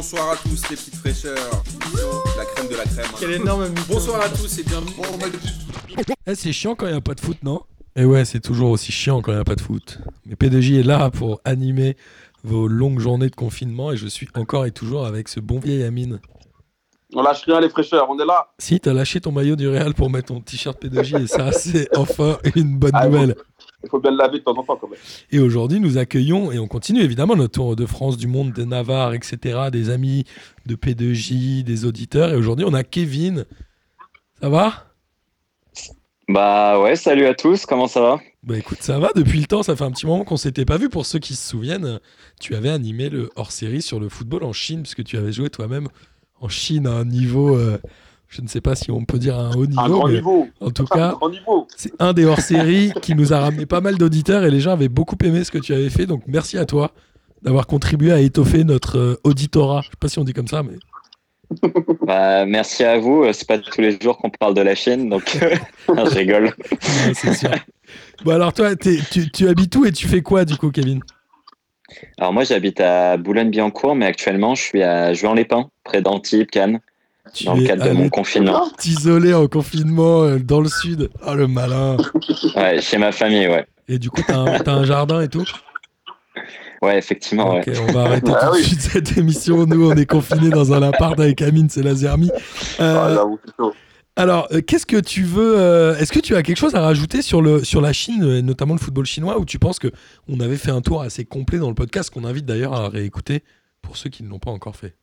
Bonsoir à tous les petites fraîcheurs. La crème de la crème. Hein. Quel énorme mytho. Bonsoir à tous et bienvenue. C'est chiant quand il n'y a pas de foot, non? Et ouais, c'est toujours aussi chiant quand il n'y a pas de foot. Mais P2J est là pour animer vos longues journées de confinement et je suis encore et toujours avec ce bon vieil Amine. On lâche rien les fraîcheurs, on est là. Si, t'as lâché ton maillot du Real pour mettre ton t-shirt P2J et ça, c'est enfin une bonne nouvelle. Il faut bien le laver de temps en temps quand même. Et aujourd'hui, nous accueillons, et on continue évidemment notre tour de France, du monde, de Navarre, etc., des amis de P2J, des auditeurs. Et aujourd'hui, on a Kevin. Ça va ? Bah ouais, salut à tous, comment ça va ? Bah écoute, ça va, depuis le temps, ça fait un petit moment qu'on s'était pas vu. Pour ceux qui se souviennent, tu avais animé le hors-série sur le football en Chine, puisque tu avais joué toi-même en Chine à un niveau, je ne sais pas si on peut dire un haut niveau. Un grand niveau. En tout cas, c'est un des hors-séries qui nous a ramené pas mal d'auditeurs et les gens avaient beaucoup aimé ce que tu avais fait. Donc merci à toi d'avoir contribué à étoffer notre auditorat. Je ne sais pas si on dit comme ça, mais... Bah, merci à vous. C'est pas tous les jours qu'on parle de la Chine, donc non, je rigole. Ouais, c'est sûr. Bon alors toi, tu habites où et tu fais quoi du coup, Kevin ? Alors moi, j'habite à Boulogne-Billancourt, mais actuellement, je suis à Juan-les-Pins, près d'Antibes, Cannes, dans le cadre de mon confinement. T'isoler en confinement dans le sud. Ah, le malin. Ouais, chez ma famille, ouais. Et du coup, t'as un jardin et tout ? Ouais, effectivement. Ok, ouais. On va arrêter tout de suite cette émission. Nous, on est confinés dans un appart avec Amine, c'est la zermie. Alors, qu'est-ce que tu veux est-ce que tu as quelque chose à rajouter sur la Chine, et notamment le football chinois, où tu penses qu'on avait fait un tour assez complet dans le podcast, qu'on invite d'ailleurs à réécouter pour ceux qui ne l'ont pas encore fait?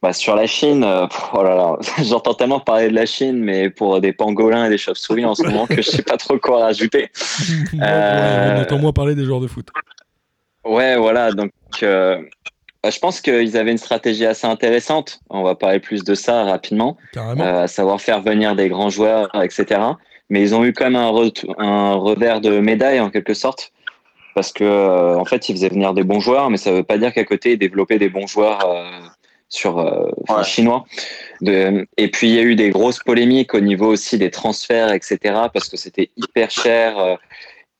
Bah, sur la Chine, oh là là, j'entends tellement parler de la Chine, mais pour des pangolins et des chauves-souris en ce moment que je ne sais pas trop quoi rajouter. On entend moins parler des joueurs de foot. Ouais, voilà, donc... je pense qu'ils avaient une stratégie assez intéressante. On va parler plus de ça rapidement. À savoir faire venir des grands joueurs, etc. Mais ils ont eu quand même un revers de médaille, en quelque sorte. Parce que, en fait, ils faisaient venir des bons joueurs, mais ça ne veut pas dire qu'à côté, ils développaient des bons joueurs chinois. Et puis, il y a eu des grosses polémiques au niveau aussi des transferts, etc. Parce que c'était hyper cher.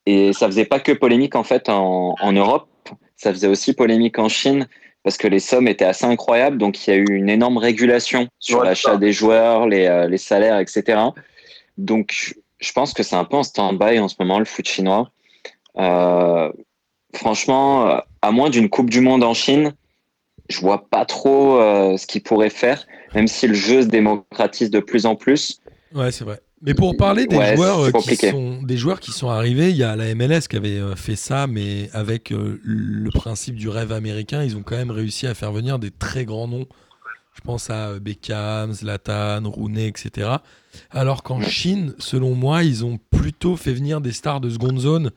Et ça ne faisait pas que polémique, en fait, en Europe. Ça faisait aussi polémique en Chine. Parce que les sommes étaient assez incroyables, donc il y a eu une énorme régulation sur l'achat des joueurs, les salaires, etc. Donc, je pense que c'est un peu en stand-by en ce moment, le foot chinois. Franchement, à moins d'une Coupe du Monde en Chine, je vois pas trop ce qu'ils pourraient faire, même si le jeu se démocratise de plus en plus. Ouais, c'est vrai. Mais pour parler des joueurs qui sont arrivés, il y a la MLS qui avait fait ça, mais avec le principe du rêve américain, ils ont quand même réussi à faire venir des très grands noms. Je pense à Beckham, Zlatan, Rooney, etc. Alors qu'en Chine, selon moi, ils ont plutôt fait venir des stars de seconde zone.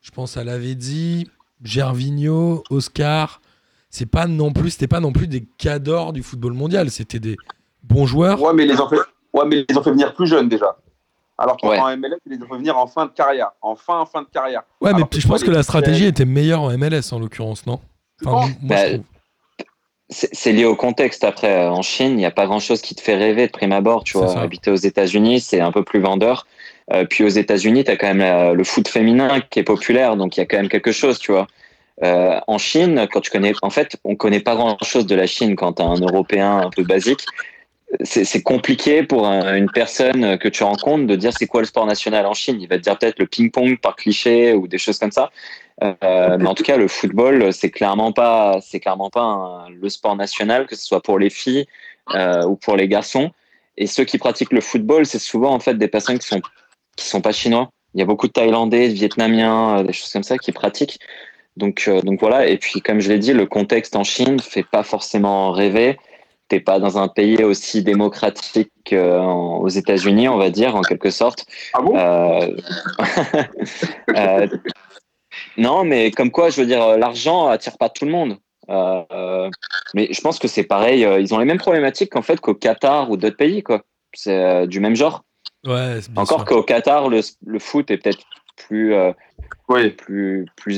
Je pense à Lavezzi, Gervinho, Oscar. C'était pas non plus des cadors du football mondial. C'était des bons joueurs. Ouais, mais ils ont fait venir plus jeunes déjà. Alors qu'en MLS, ils les ont fait venir en fin de carrière. En fin de carrière. Ouais, alors mais je pense que la stratégie était meilleure en MLS en l'occurrence, non ? Enfin, c'est lié au contexte. Après, en Chine, il n'y a pas grand-chose qui te fait rêver de prime abord. Tu vois, habiter aux États-Unis, c'est un peu plus vendeur. Puis aux États-Unis, tu as quand même le foot féminin qui est populaire. Donc, il y a quand même quelque chose, tu vois. En Chine, en fait, on ne connaît pas grand-chose de la Chine quand tu as un Européen un peu basique. C'est compliqué pour une personne que tu rencontres de dire c'est quoi le sport national en Chine. Il va te dire peut-être le ping-pong par cliché ou des choses comme ça. Mais en tout cas, le football, c'est clairement pas le sport national, que ce soit pour les filles ou pour les garçons. Et ceux qui pratiquent le football, c'est souvent en fait des personnes qui sont pas chinois. Il y a beaucoup de Thaïlandais, de Vietnamiens, des choses comme ça qui pratiquent. Donc voilà. Et puis comme je l'ai dit, le contexte en Chine fait pas forcément rêver. T'es pas dans un pays aussi démocratique aux États-Unis, on va dire, en quelque sorte. Ah bon ? Non, mais comme quoi, je veux dire, l'argent attire pas tout le monde. Mais je pense que c'est pareil. Ils ont les mêmes problématiques en fait qu'au Qatar ou d'autres pays, quoi. C'est du même genre. Ouais. Encore qu'au Qatar, le foot est peut-être plus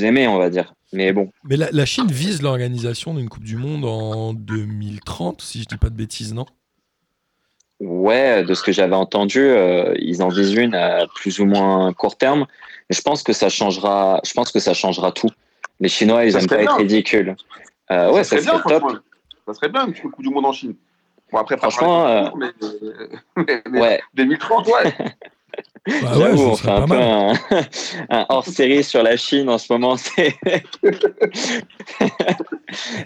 aimé, on va dire. Mais bon. Mais la Chine vise l'organisation d'une Coupe du Monde en 2030, si je dis pas de bêtises, non ? Ouais, de ce que j'avais entendu, ils en visent une à plus ou moins court terme. Mais je pense que ça changera tout. Les Chinois, ils n'aiment pas être ridicules. Ouais, ça serait bien, franchement. Ça serait bien, un petit coup du monde en Chine. Bon, après, franchement, mais ouais. 2030, ouais. Bah ouais, on fait un peu un hors-série sur la Chine en ce moment.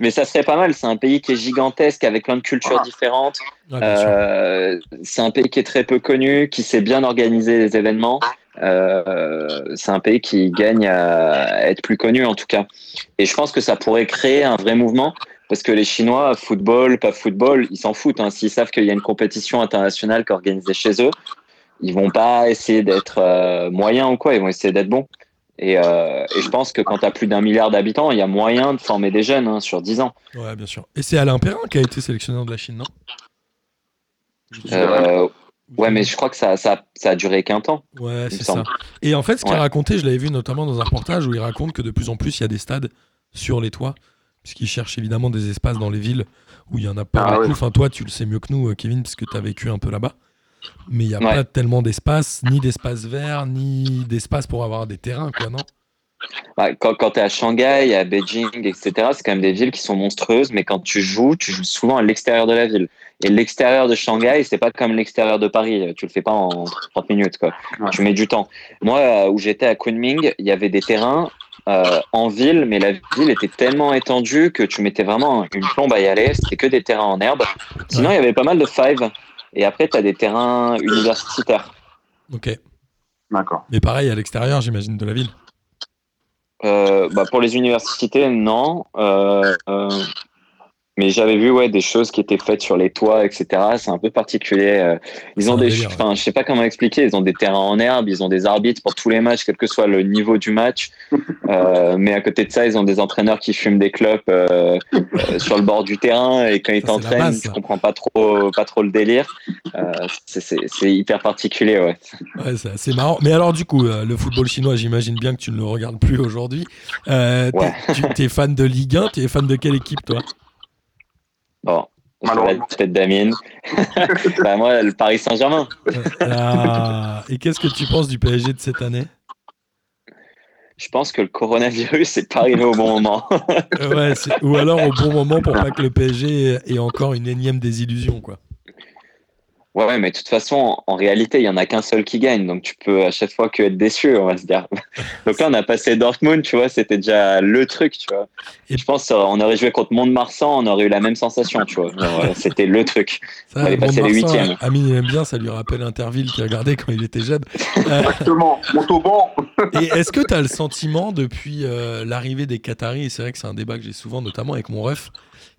Mais ça serait pas mal. C'est un pays qui est gigantesque, avec plein de cultures différentes. Ouais, c'est un pays qui est très peu connu, qui sait bien organiser les événements. C'est un pays qui gagne à être plus connu, en tout cas. Et je pense que ça pourrait créer un vrai mouvement. Parce que les Chinois, football, pas football, ils s'en foutent. Hein. S'ils savent qu'il y a une compétition internationale qui est organisée chez eux, ils vont pas essayer d'être moyens ou quoi, ils vont essayer d'être bons. Et je pense que quand tu as plus d'1 milliard d'habitants, il y a moyen de former des jeunes sur 10 ans. Ouais, bien sûr. Et c'est Alain Perrin qui a été sélectionneur de la Chine, non ? Ouais, mais je crois que ça a duré qu'un temps. Ouais, c'est ça. Et en fait, ce qu'il a raconté, je l'avais vu notamment dans un reportage où il raconte que de plus en plus, il y a des stades sur les toits, puisqu'ils cherchent évidemment des espaces dans les villes où il y en a pas beaucoup. Enfin, toi, tu le sais mieux que nous, Kevin, parce que tu as vécu un peu là-bas. Mais il n'y a pas tellement d'espace, ni d'espace vert, ni d'espace pour avoir des terrains, quoi, non ? Quand tu es à Shanghai, à Beijing, etc., c'est quand même des villes qui sont monstrueuses, mais quand tu joues souvent à l'extérieur de la ville. Et l'extérieur de Shanghai, c'est pas comme l'extérieur de Paris, tu le fais pas en 30 minutes, quoi. Ouais. Tu mets du temps. Moi, où j'étais à Kunming, il y avait des terrains en ville, mais la ville était tellement étendue que tu mettais vraiment une plombe à y aller, c'était que des terrains en herbe. Sinon, il y avait pas mal de five. Et après, tu as des terrains universitaires. Ok. D'accord. Mais pareil, à l'extérieur, j'imagine, de la ville. Pour les universités, non. Mais j'avais vu des choses qui étaient faites sur les toits, etc. C'est un peu particulier. Ils ont je sais pas comment expliquer. Ils ont des terrains en herbe, ils ont des arbitres pour tous les matchs, quel que soit le niveau du match. Mais à côté de ça, ils ont des entraîneurs qui fument des clopes sur le bord du terrain. Et quand ils t'entraînent, tu comprends pas trop le délire. C'est hyper particulier, ouais. Ouais, c'est assez marrant. Mais alors, du coup, le football chinois, j'imagine bien que tu ne le regardes plus aujourd'hui. T'es fan de Ligue 1. T'es fan de quelle équipe, toi ? Bon, on se met la tête d'Amine. Moi, le Paris Saint-Germain. Et qu'est-ce que tu penses du PSG de cette année ? Je pense que le coronavirus n'est pas arrivé au bon moment. Ou alors au bon moment pour pas que le PSG ait encore une énième désillusion, quoi. Ouais, mais de toute façon, en réalité, il n'y en a qu'un seul qui gagne. Donc, tu peux à chaque fois que être déçu, on va se dire. Donc là, on a passé Dortmund, tu vois, c'était déjà le truc, tu vois. Et je pense on aurait joué contre Mont-de-Marsan, on aurait eu la même sensation, tu vois. Alors, c'était le truc. Ça, on allait passer les huitièmes. Amine, il aime bien, ça lui rappelle Interville qu'il regardait quand il était jeune. Exactement, Montauban. Et est-ce que tu as le sentiment, depuis l'arrivée des Qataris, et c'est vrai que c'est un débat que j'ai souvent, notamment avec mon ref,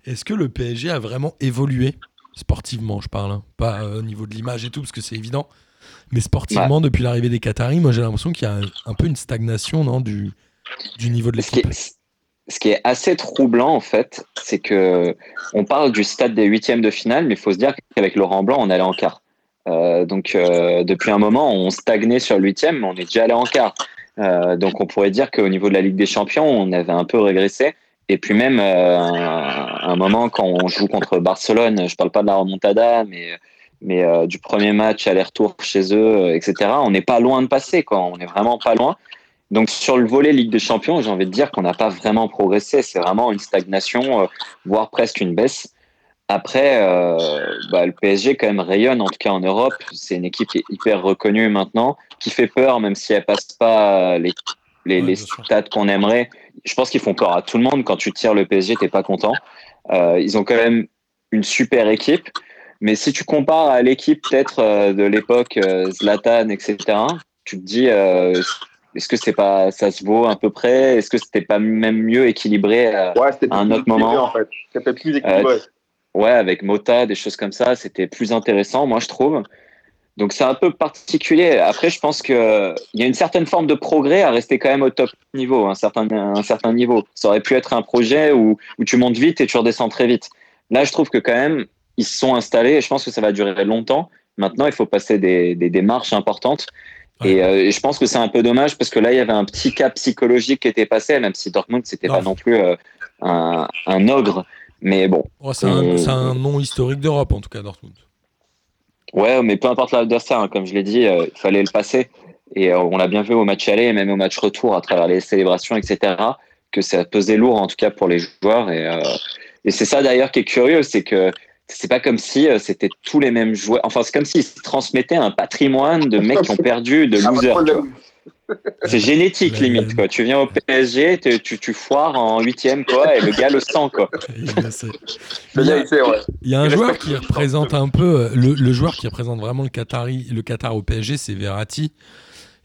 est-ce que le PSG a vraiment évolué ? Sportivement, je parle, hein. Pas au niveau de l'image et tout, parce que c'est évident. Mais sportivement, depuis l'arrivée des Qataris, moi j'ai l'impression qu'il y a un peu une stagnation du niveau de l'équipe. Ce qui est assez troublant, en fait, c'est qu'on parle du stade des huitièmes de finale, mais il faut se dire qu'avec Laurent Blanc, on allait en quart. Donc, depuis un moment, on stagnait sur le huitième, mais on est déjà allé en quart. Donc, on pourrait dire qu'au niveau de la Ligue des Champions, on avait un peu régressé. Et puis même un moment quand on joue contre Barcelone, je parle pas de la remontada, mais du premier match aller-retour chez eux, etc. On n'est pas loin de passer, quoi. On n'est vraiment pas loin. Donc sur le volet Ligue des Champions, j'ai envie de dire qu'on n'a pas vraiment progressé. C'est vraiment une stagnation, voire presque une baisse. Après, le PSG quand même rayonne, en tout cas en Europe. C'est une équipe qui est hyper reconnue maintenant, qui fait peur même si elle passe pas les stats qu'on aimerait. Je pense qu'ils font peur à tout le monde. Quand tu tires le PSG, t'es pas content. Ils ont quand même une super équipe. Mais si tu compares à l'équipe peut-être de l'époque Zlatan, etc., tu te dis est-ce que c'est pas, ça se vaut à peu près ? Est-ce que c'était pas même mieux équilibré à un autre moment ? En fait. C'était plus équilibré. Ouais, avec Motta, des choses comme ça, c'était plus intéressant, moi je trouve. Donc c'est un peu particulier. Après, je pense qu'il y a une certaine forme de progrès à rester quand même au top niveau, un certain niveau. Ça aurait pu être un projet où tu montes vite et tu redescends très vite. Là, je trouve que quand même, ils se sont installés et je pense que ça va durer longtemps. Maintenant, il faut passer des démarches importantes. Et je pense que c'est un peu dommage parce que là, il y avait un petit cap psychologique qui était passé, même si Dortmund, c'était pas non plus un ogre. Mais bon. Oh, c'est un nom historique d'Europe, en tout cas, Dortmund. Ouais, mais peu importe l'adversaire, comme je l'ai dit, il fallait le passer. Et on l'a bien vu au match aller et même au match retour à travers les célébrations, etc. que ça pesait lourd en tout cas pour les joueurs. Et c'est ça d'ailleurs qui est curieux, c'est que c'est pas comme si c'était tous les mêmes joueurs. Enfin, c'est comme s'ils se transmettaient un patrimoine de mecs qui ont perdu, de losers. Tu vois. C'est génétique limite quoi. Tu viens au PSG, tu foires en 8ème quoi, et le gars le sent quoi. Il y a un joueur qui représente un peu le joueur qui représente vraiment le Qatar au PSG, c'est Verratti.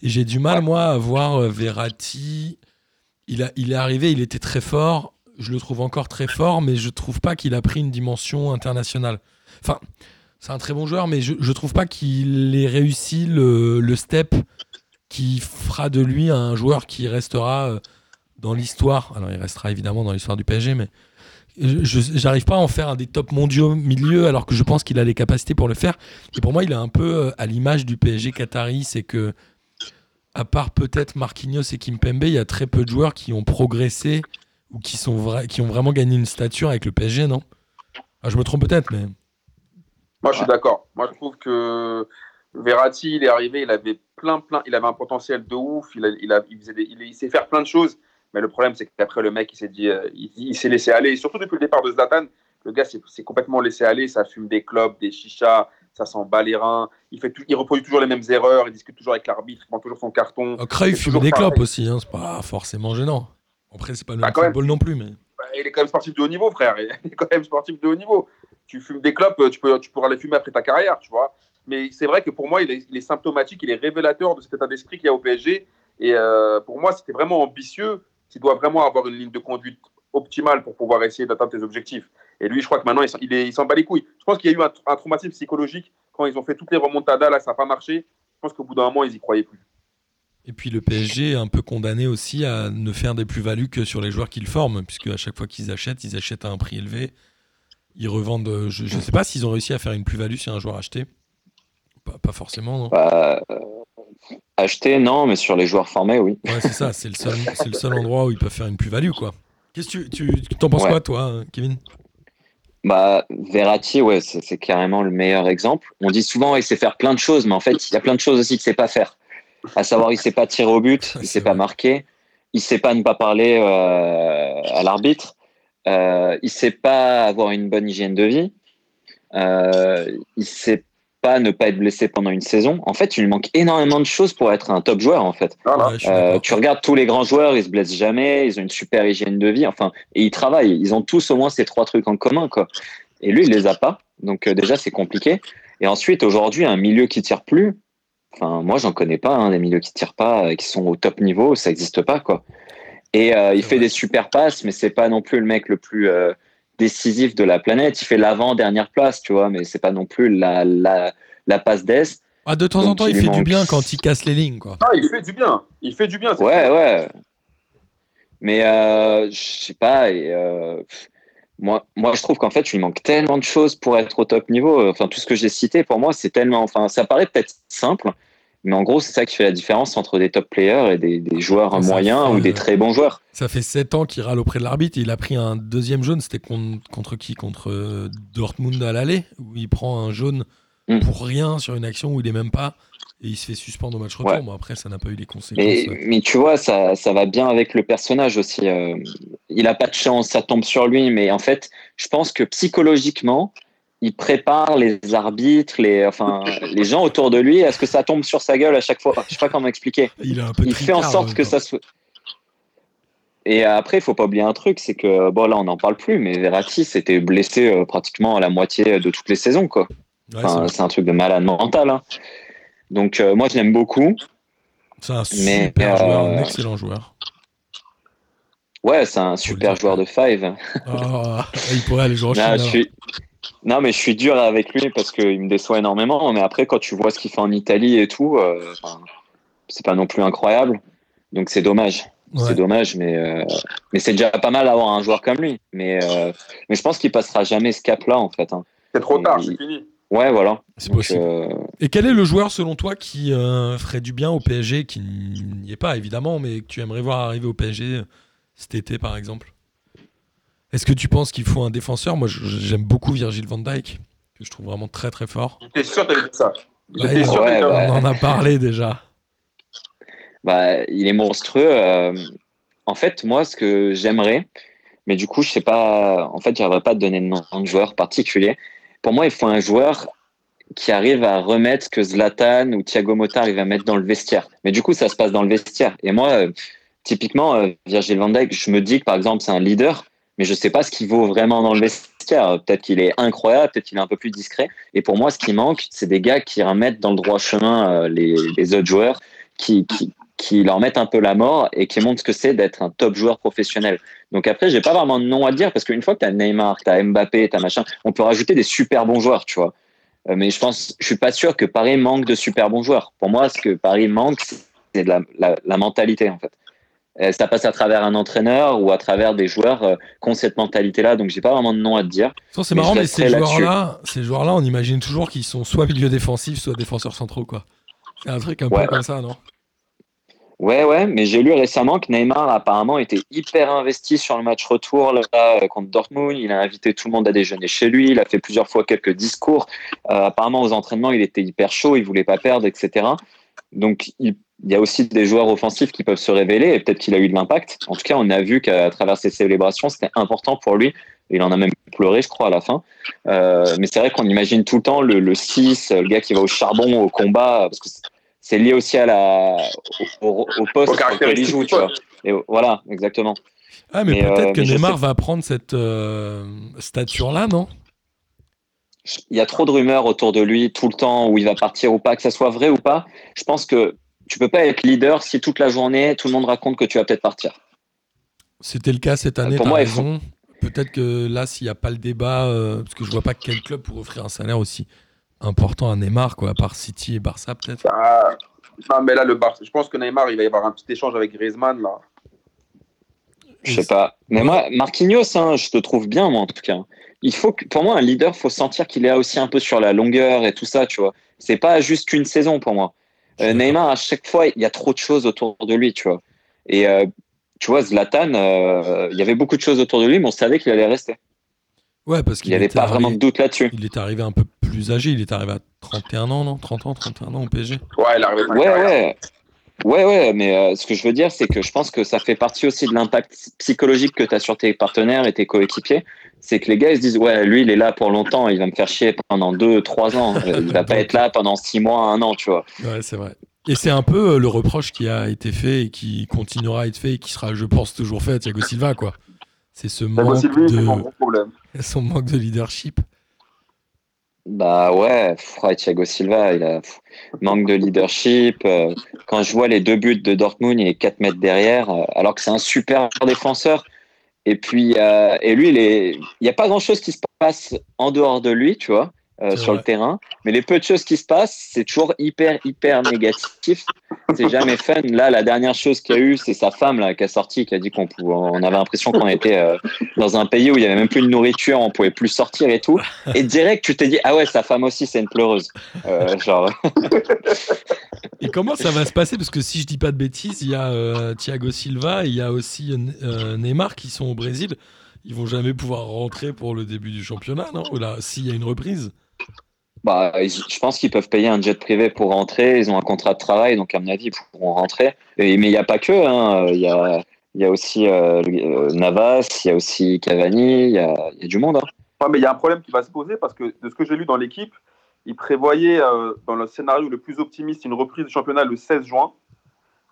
Et j'ai du mal moi à voir Verratti. Il est arrivé, il était très fort. Je le trouve encore très fort, mais je trouve pas qu'il a pris une dimension internationale. Enfin, c'est un très bon joueur, mais je trouve pas qu'il ait réussi le step qui fera de lui un joueur qui restera dans l'histoire. Alors, il restera évidemment dans l'histoire du PSG, mais je n'arrive pas à en faire un des top mondiaux milieu, alors que je pense qu'il a les capacités pour le faire. Et pour moi, il est un peu à l'image du PSG qatari, c'est que, à part peut-être Marquinhos et Kimpembe, il y a très peu de joueurs qui ont progressé ou qui ont vraiment gagné une stature avec le PSG, non ? Alors, je me trompe peut-être, mais... Moi, je suis d'accord. Moi, je trouve que Verratti, il est arrivé, il avait il avait un potentiel de ouf, il sait faire plein de choses, mais le problème c'est qu'après le mec il s'est laissé aller, et surtout depuis le départ de Zlatan, le gars s'est complètement laissé aller, ça fume des clopes, des chichas, ça s'en bat les reins, il reproduit toujours les mêmes erreurs, il discute toujours avec l'arbitre, il prend toujours son carton. Cruyff fume des clopes aussi, hein, c'est pas forcément gênant. Après c'est pas le football non plus, mais... Il est quand même sportif de haut niveau, frère, tu fumes des clopes, tu pourras les fumer après ta carrière, tu vois. Mais c'est vrai que pour moi, il est symptomatique, il est révélateur de cet état d'esprit qu'il y a au PSG. Et pour moi, c'était vraiment ambitieux. Tu dois vraiment avoir une ligne de conduite optimale pour pouvoir essayer d'atteindre tes objectifs. Et lui, je crois que maintenant, il s'en bat les couilles. Je pense qu'il y a eu un traumatisme psychologique. Quand ils ont fait toutes les remontadas, là, ça n'a pas marché. Je pense qu'au bout d'un moment, ils n'y croyaient plus. Et puis le PSG est un peu condamné aussi à ne faire des plus-values que sur les joueurs qu'ils forment, puisque à chaque fois qu'ils achètent, ils achètent à un prix élevé. Ils revendent. Je ne sais pas s'ils ont réussi à faire une plus-value sur un joueur acheté. Pas forcément, non. Acheter, non, mais sur les joueurs formés, oui. Ouais, c'est ça, c'est le seul endroit où ils peuvent faire une plus-value, quoi. Qu'est-ce que tu t'en penses quoi, toi, Kevin ? Verratti, ouais, c'est carrément le meilleur exemple. On dit souvent, il sait faire plein de choses, mais en fait, il y a plein de choses aussi qu'il ne sait pas faire. À savoir, il ne sait pas tirer au but, il ne sait pas marquer, il ne sait pas ne pas parler à l'arbitre, il ne sait pas avoir une bonne hygiène de vie, il ne sait pas ne pas être blessé pendant une saison. En fait, il lui manque énormément de choses pour être un top joueur, en fait. Voilà. Tu regardes tous les grands joueurs, ils se blessent jamais, ils ont une super hygiène de vie, enfin, et ils travaillent. Ils ont tous au moins ces trois trucs en commun, quoi. Et lui, il les a pas. Donc, déjà, c'est compliqué. Et ensuite, aujourd'hui, un milieu qui tire plus, enfin, moi, j'en connais pas, hein, des milieux qui tirent pas, qui sont au top niveau, ça existe pas, quoi. Et il fait des super passes, mais c'est pas non plus le mec le plus... décisif de la planète, il fait l'avant-dernière place, tu vois, mais c'est pas non plus la passe d'Est. Ah, de temps en temps, il fait du bien quand il casse les lignes, quoi. Ah, il fait du bien. Ouais. Mais je sais pas, moi je trouve qu'en fait, il manque tellement de choses pour être au top niveau. Enfin, tout ce que j'ai cité, pour moi, c'est tellement... Enfin, ça paraît peut-être simple, mais en gros, c'est ça qui fait la différence entre des top players et des joueurs moyens ou des très bons joueurs. Ça fait 7 ans qu'il râle auprès de l'arbitre et il a pris un deuxième jaune. C'était contre qui ? Contre Dortmund à l'aller, où il prend un jaune pour rien sur une action où il n'est même pas, et il se fait suspendre au match retour. Ouais. Bon, après, ça n'a pas eu les conséquences. Mais tu vois, ça va bien avec le personnage aussi. Il n'a pas de chance, ça tombe sur lui. Mais en fait, je pense que psychologiquement... il prépare les arbitres, les gens autour de lui à ce que ça tombe sur sa gueule à chaque fois. Je sais pas comment m'expliquer. Il fait en sorte que ça se... Et après, il faut pas oublier un truc, c'est que, bon là on n'en parle plus, mais Verratti s'était blessé pratiquement à la moitié de toutes les saisons, quoi. Ouais, c'est un truc de malade mental, hein. Donc moi je l'aime beaucoup. C'est un super joueur, un excellent joueur. Ouais, c'est un super joueur de five. Oh, il pourrait aller jouer en Chine. Non, mais je suis dur avec lui parce qu'il me déçoit énormément. Mais après, quand tu vois ce qu'il fait en Italie et tout, c'est pas non plus incroyable. Donc c'est dommage. Ouais. C'est dommage, mais c'est déjà pas mal d'avoir un joueur comme lui. Mais je pense qu'il passera jamais ce cap-là, en fait. Hein. C'est trop tard, c'est fini. Ouais, voilà. C'est possible. Et quel est le joueur, selon toi, qui ferait du bien au PSG, qui n'y est pas, évidemment, mais que tu aimerais voir arriver au PSG cet été, par exemple ? Est-ce que tu penses qu'il faut un défenseur ? Moi, j'aime beaucoup Virgil van Dijk, que je trouve vraiment très, très fort. J'étais sûr que tu avais dit ça. On en a parlé déjà. Il est monstrueux. En fait, moi, ce que j'aimerais, mais du coup, je sais pas, en fait, j'arriverai pas à te donner de nom de joueur particulier. Pour moi, il faut un joueur qui arrive à remettre ce que Zlatan ou Thiago Motta arrivent à mettre dans le vestiaire. Mais du coup, ça se passe dans le vestiaire. Et moi, typiquement, Virgil van Dijk, je me dis que, par exemple, c'est un leader, mais je sais pas ce qu'il vaut vraiment dans le vestiaire. Peut-être qu'il est incroyable, peut-être qu'il est un peu plus discret. Et pour moi, ce qui manque, c'est des gars qui remettent dans le droit chemin les autres joueurs, qui leur mettent un peu la mort et qui montrent ce que c'est d'être un top joueur professionnel. Donc après, j'ai pas vraiment de nom à dire parce qu'une fois que t'as Neymar, t'as Mbappé, t'as machin, on peut rajouter des super bons joueurs, tu vois. Mais je suis pas sûr que Paris manque de super bons joueurs. Pour moi, ce que Paris manque, c'est de la mentalité, en fait. Ça passe à travers un entraîneur ou à travers des joueurs qui ont cette mentalité-là. Donc, j'ai pas vraiment de nom à te dire. C'est marrant, mais ces joueurs-là, on imagine toujours qu'ils sont soit milieu défensif, soit défenseurs centraux, quoi. C'est un truc un peu comme ça, non ? Ouais, mais j'ai lu récemment que Neymar apparemment était hyper investi sur le match retour là, contre Dortmund. Il a invité tout le monde à déjeuner chez lui. Il a fait plusieurs fois quelques discours. Apparemment, aux entraînements, il était hyper chaud. Il voulait pas perdre, etc. Donc, il y a aussi des joueurs offensifs qui peuvent se révéler et peut-être qu'il a eu de l'impact. En tout cas, on a vu qu'à travers ses célébrations, c'était important pour lui. Il en a même pleuré, je crois, à la fin. Mais c'est vrai qu'on imagine tout le temps le 6, le gars qui va au charbon, au combat, parce que c'est lié aussi au poste sur lequel il joue, tu vois. Et voilà, exactement. Ah, mais peut-être que Neymar va prendre cette stature-là, non ? Il y a trop de rumeurs autour de lui tout le temps, où il va partir ou pas, que ça soit vrai ou pas. Je pense que tu peux pas être leader si toute la journée, tout le monde raconte que tu vas peut-être partir. C'était le cas cette année, pour moi, raison. Peut-être que là, s'il n'y a pas le débat, parce que je vois pas quel club pour offrir un salaire aussi important à Neymar, quoi, à part City et Barça, peut-être. Non, mais là, je pense que Neymar, il va y avoir un petit échange avec Griezmann, là. Je sais pas. Mais moi, Marquinhos, je te trouve bien, moi, en tout cas. Il faut que, pour moi, un leader, faut sentir qu'il est aussi un peu sur la longueur et tout ça, tu vois. C'est pas juste qu'une saison, pour moi. Neymar, à chaque fois, il y a trop de choses autour de lui, tu vois. Et tu vois, Zlatan, il y avait beaucoup de choses autour de lui, mais on savait qu'il allait rester. Ouais, parce qu'il n'y avait pas vraiment de doute là-dessus. Il est arrivé un peu plus âgé, il est arrivé à 31 ans, non ? 30 ans, 31 ans au PSG. Ouais, il est arrivé à 31 ans. Ouais, mais ce que je veux dire, c'est que je pense que ça fait partie aussi de l'impact psychologique que tu as sur tes partenaires et tes coéquipiers. C'est que les gars, ils se disent, ouais, lui, il est là pour longtemps, il va me faire chier pendant 2-3 ans. Il va pas être là pendant 6 mois, 1 an, tu vois. Ouais, c'est vrai. Et c'est un peu le reproche qui a été fait et qui continuera à être fait et qui sera, je pense, toujours fait à Thiago Silva, quoi. C'est ce manque de... son manque de leadership. Bah ouais, Thiago Silva, il a manque de leadership. Quand je vois les 2 buts de Dortmund, il est 4 mètres derrière, alors que c'est un super défenseur. Et puis, et lui, il n'y a pas grand-chose qui se passe en dehors de lui, tu vois, sur le terrain. Mais les peu de choses qui se passent, c'est toujours hyper, hyper négatif. C'est jamais fun. Là, la dernière chose qu'il y a eu, c'est sa femme là, qui a sorti, qui a dit qu'on avait l'impression qu'on était dans un pays où il n'y avait même plus de nourriture, on ne pouvait plus sortir et tout. Et direct, tu t'es dit, ah ouais, sa femme aussi, c'est une pleureuse. Et comment ça va se passer ? Parce que si je ne dis pas de bêtises, il y a Thiago Silva, il y a aussi Neymar qui sont au Brésil. Ils ne vont jamais pouvoir rentrer pour le début du championnat, non ? Ou là, s'il y a une reprise ? Bah, je pense qu'ils peuvent payer un jet privé pour rentrer. Ils ont un contrat de travail, donc à mon avis, ils pourront rentrer. Mais il n'y a pas que. Il y a aussi Navas, il y a aussi Cavani, il y a du monde. Ouais, mais il y a un problème qui va se poser parce que de ce que j'ai lu dans l'équipe, ils prévoyaient dans le scénario le plus optimiste une reprise du championnat le 16 juin.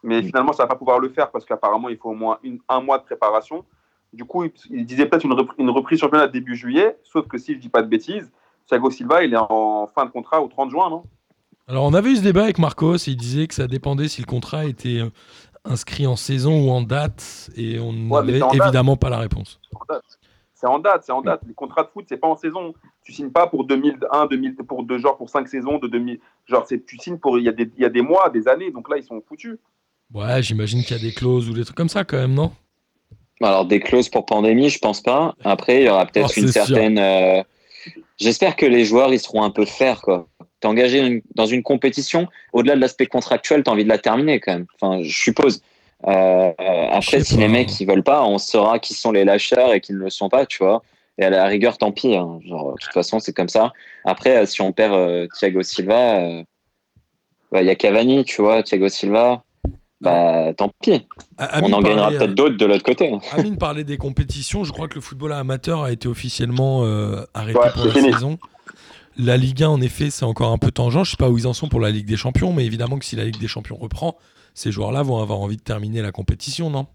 Mais finalement, ça ne va pas pouvoir le faire parce qu'apparemment, il faut au moins un mois de préparation. Du coup, ils disaient peut-être une reprise du championnat début juillet, sauf que si je ne dis pas de bêtises, Thiago Silva, il est en fin de contrat au 30 juin, non ? Alors, on avait eu ce débat avec Marcos, il disait que ça dépendait si le contrat était inscrit en saison ou en date, et on n'avait évidemment pas la réponse. C'est en date. Les contrats de foot, c'est pas en saison. Tu signes pas pour 2001, 2000, pour 2 genres, pour 5 saisons, de 2000. Genre, tu signes pour il y a des mois, des années, donc là, ils sont foutus. Ouais, j'imagine qu'il y a des clauses ou des trucs comme ça, quand même, non ? Alors, des clauses pour pandémie, je pense pas. Après, il y aura peut-être une certaine... J'espère que les joueurs, ils seront un peu fers, quoi. T'es engagé dans une compétition, au-delà de l'aspect contractuel, t'as envie de la terminer, quand même. Enfin, je suppose. Après, si les mecs, ils veulent pas, on saura qui sont les lâcheurs et qui ne le sont pas, tu vois. Et à la rigueur, tant pis. Genre, de toute façon, c'est comme ça. Après, si on perd Thiago Silva, y a Cavani, tu vois, Thiago Silva... Bah tant pis, Amine on en gagnera peut-être d'autres de l'autre côté. Amine parlait des compétitions, je crois que le football amateur a été officiellement arrêté pour la saison. La Ligue 1 en effet c'est encore un peu tangent, je sais pas où ils en sont pour la Ligue des Champions, mais évidemment que si la Ligue des Champions reprend, ces joueurs-là vont avoir envie de terminer la compétition, non ?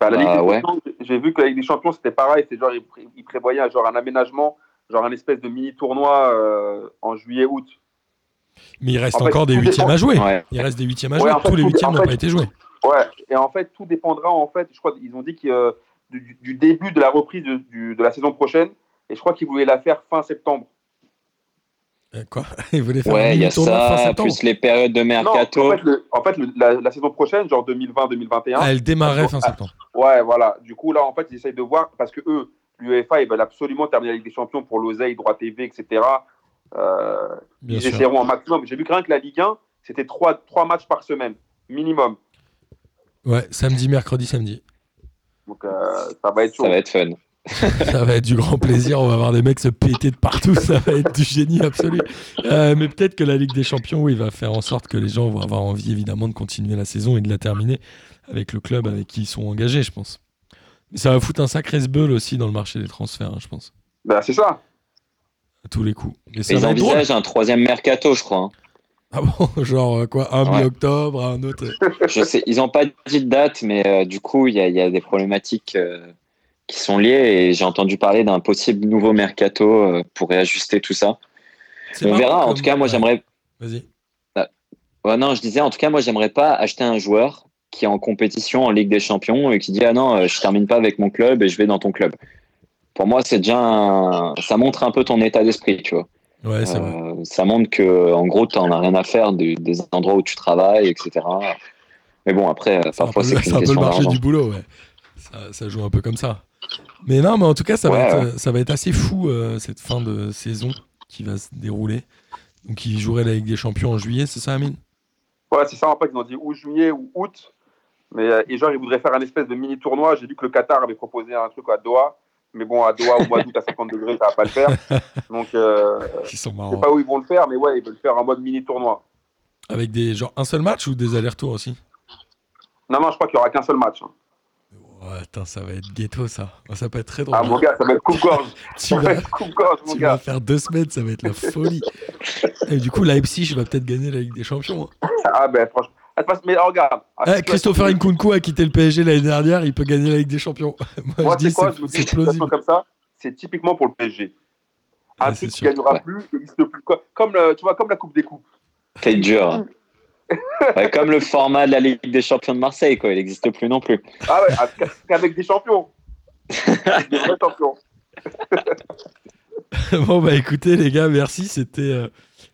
Bah, la Ligue des Champions, j'ai vu que la Ligue des Champions c'était pareil, c'est genre ils prévoyaient genre un aménagement, genre un espèce de mini-tournoi en juillet-août. Mais il reste encore des huitièmes à jouer. Ouais. Il reste des huitièmes à jouer. Tous les huitièmes n'ont pas été joués. Ouais. Et en fait, tout dépendra. En fait, je crois qu'ils ont dit du début de la reprise de la saison prochaine. Et je crois qu'ils voulaient la faire fin septembre. Quoi ? Ils voulaient faire un mini-tournoi fin septembre. Plus les périodes de mercato. Non, en fait, la saison prochaine, genre 2020-2021. Elle démarrait fin septembre. Ouais, voilà. Du coup, là, en fait, ils essayent de voir parce que eux, l'UEFA, ils veulent absolument terminer la Ligue des Champions pour l'oseille, droit TV, etc. Ils essaieront un maximum. J'ai vu que rien que la Ligue 1, c'était 3 matchs par semaine, minimum. Ouais, samedi, mercredi, samedi. Donc ça va être chaud. Ça va être fun. Ça va être du grand plaisir. On va voir des mecs se péter de partout. Ça va être du génie absolu. Mais peut-être que la Ligue des Champions, oui, va faire en sorte que les gens vont avoir envie, évidemment, de continuer la saison et de la terminer avec le club avec qui ils sont engagés, je pense. Mais ça va foutre un sacré sbeul aussi dans le marché des transferts, hein, je pense. Bah, c'est ça. À tous les coups. Ils envisagent un troisième mercato, je crois. Hein. Ah bon, genre quoi, mi-octobre, un autre. Je sais, ils n'ont pas dit de date, mais du coup, il y a des problématiques qui sont liées. Et j'ai entendu parler d'un possible nouveau mercato pour réajuster tout ça. On verra. En tout cas, moi, j'aimerais. Vas-y. Non, je disais, en tout cas, moi, j'aimerais pas acheter un joueur qui est en compétition en Ligue des Champions et qui dit ah non, je termine pas avec mon club et je vais dans ton club. Pour moi, c'est déjà ça montre un peu ton état d'esprit, tu vois. Ouais, c'est vrai. Ça montre que, en gros, t'en as rien à faire des endroits où tu travailles, etc. Mais bon, après, parfois, c'est une question d'argent. C'est un peu le marché du boulot, ouais. Ça joue un peu comme ça. Mais non, mais en tout cas, ça va être assez fou cette fin de saison qui va se dérouler. Donc, ils joueraient la Ligue des Champions en juillet, c'est ça, Amine ? Ouais, c'est ça. En fait, ils ont dit ou juillet ou août. Mais et genre, ils voudraient faire un espèce de mini tournoi. J'ai vu que le Qatar avait proposé un truc à Doha. Mais bon, à Doha, au mois d'août, à 50 degrés, ça va pas le faire. Donc, je sais pas où ils vont le faire, mais ouais, ils veulent faire en mode mini-tournoi. Avec un seul match ou des allers-retours aussi ? Non, je crois qu'il y aura qu'un seul match. Oh, attends, ça va être ghetto, ça. Ça peut être très drôle. Ah, mon gars, ça va être coupe-gorge. tu vas faire 2 semaines, ça va être la folie. Et du coup, Leipzig va peut-être gagner la Ligue des Champions. Hein. Ah, ben, franchement. Mais regarde, Christopher Nkunku a quitté le PSG l'année dernière, il peut gagner la Ligue des Champions. Moi je dis c'est plausible. Comme ça, c'est typiquement pour le PSG. Un truc qui ne gagnera plus, qui n'existe plus. Comme la Coupe des Coupes. C'est dur. Hein. Ouais, comme le format de la Ligue des Champions de Marseille, quoi. Il n'existe plus non plus. Ah ouais, avec des champions. Avec des vrais champions. Bon, bah écoutez, les gars, merci. C'était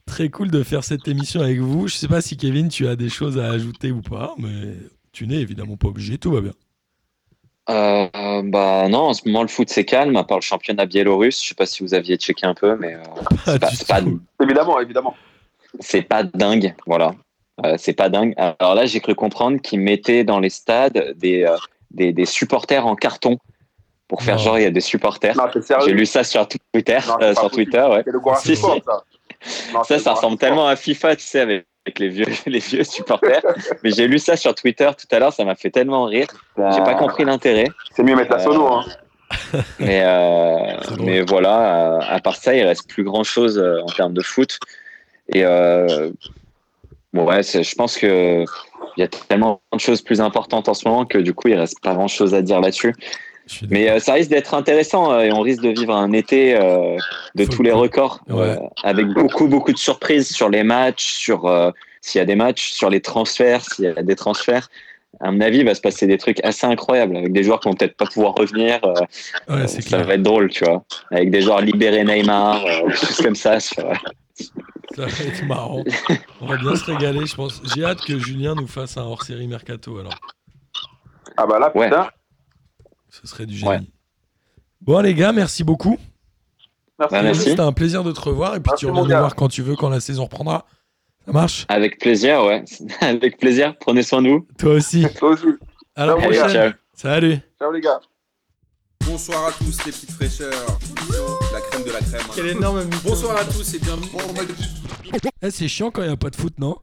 très cool de faire cette émission avec vous. Je sais pas si Kevin, tu as des choses à ajouter ou pas, mais tu n'es évidemment pas obligé, tout va bien. Non, en ce moment, le foot, c'est calme, à part le championnat biélorusse. Je sais pas si vous aviez checké un peu, mais c'est pas Évidemment. C'est pas dingue, voilà. C'est pas dingue. Alors là, j'ai cru comprendre qu'ils mettaient dans les stades des supporters en carton. Pour faire genre, il y a des supporters. Non, j'ai lu ça sur Twitter. Non, c'est le grand sport, ça. Ça ressemble tellement à FIFA, tu sais, avec les vieux supporters. Mais j'ai lu ça sur Twitter tout à l'heure, ça m'a fait tellement rire. J'ai pas compris l'intérêt. C'est mieux mettre la sono. Hein. Mais voilà, à part ça, il reste plus grand chose en termes de foot. Et je pense que il y a tellement de choses plus importantes en ce moment que du coup, il reste pas grand chose à dire là-dessus. Mais ça risque d'être intéressant et on risque de vivre un été de tous les records avec beaucoup de surprises sur les matchs, sur s'il y a des matchs, sur les transferts, s'il y a des transferts. À mon avis, il va se passer des trucs assez incroyables avec des joueurs qui vont peut-être pas pouvoir revenir. Ça va être drôle, tu vois, avec des joueurs libérés Neymar, des choses comme ça. Ça va être marrant. On va bien se régaler, je pense. J'ai hâte que Julien nous fasse un hors-série mercato alors. Ah bah là, putain. Ce serait du génie. Ouais. Bon, les gars, merci beaucoup. Merci. C'était un plaisir de te revoir. Et puis tu reviens nous voir quand tu veux, quand la saison reprendra. Ça marche ? Avec plaisir, ouais. Avec plaisir. Prenez soin de vous. Toi aussi. À la prochaine. Ciao. Salut. Ciao, les gars. Bonsoir à tous, les petites fraîcheurs. La crème de la crème. Quelle énorme. Bonsoir à tous et bienvenue. C'est chiant quand il n'y a pas de foot, non ?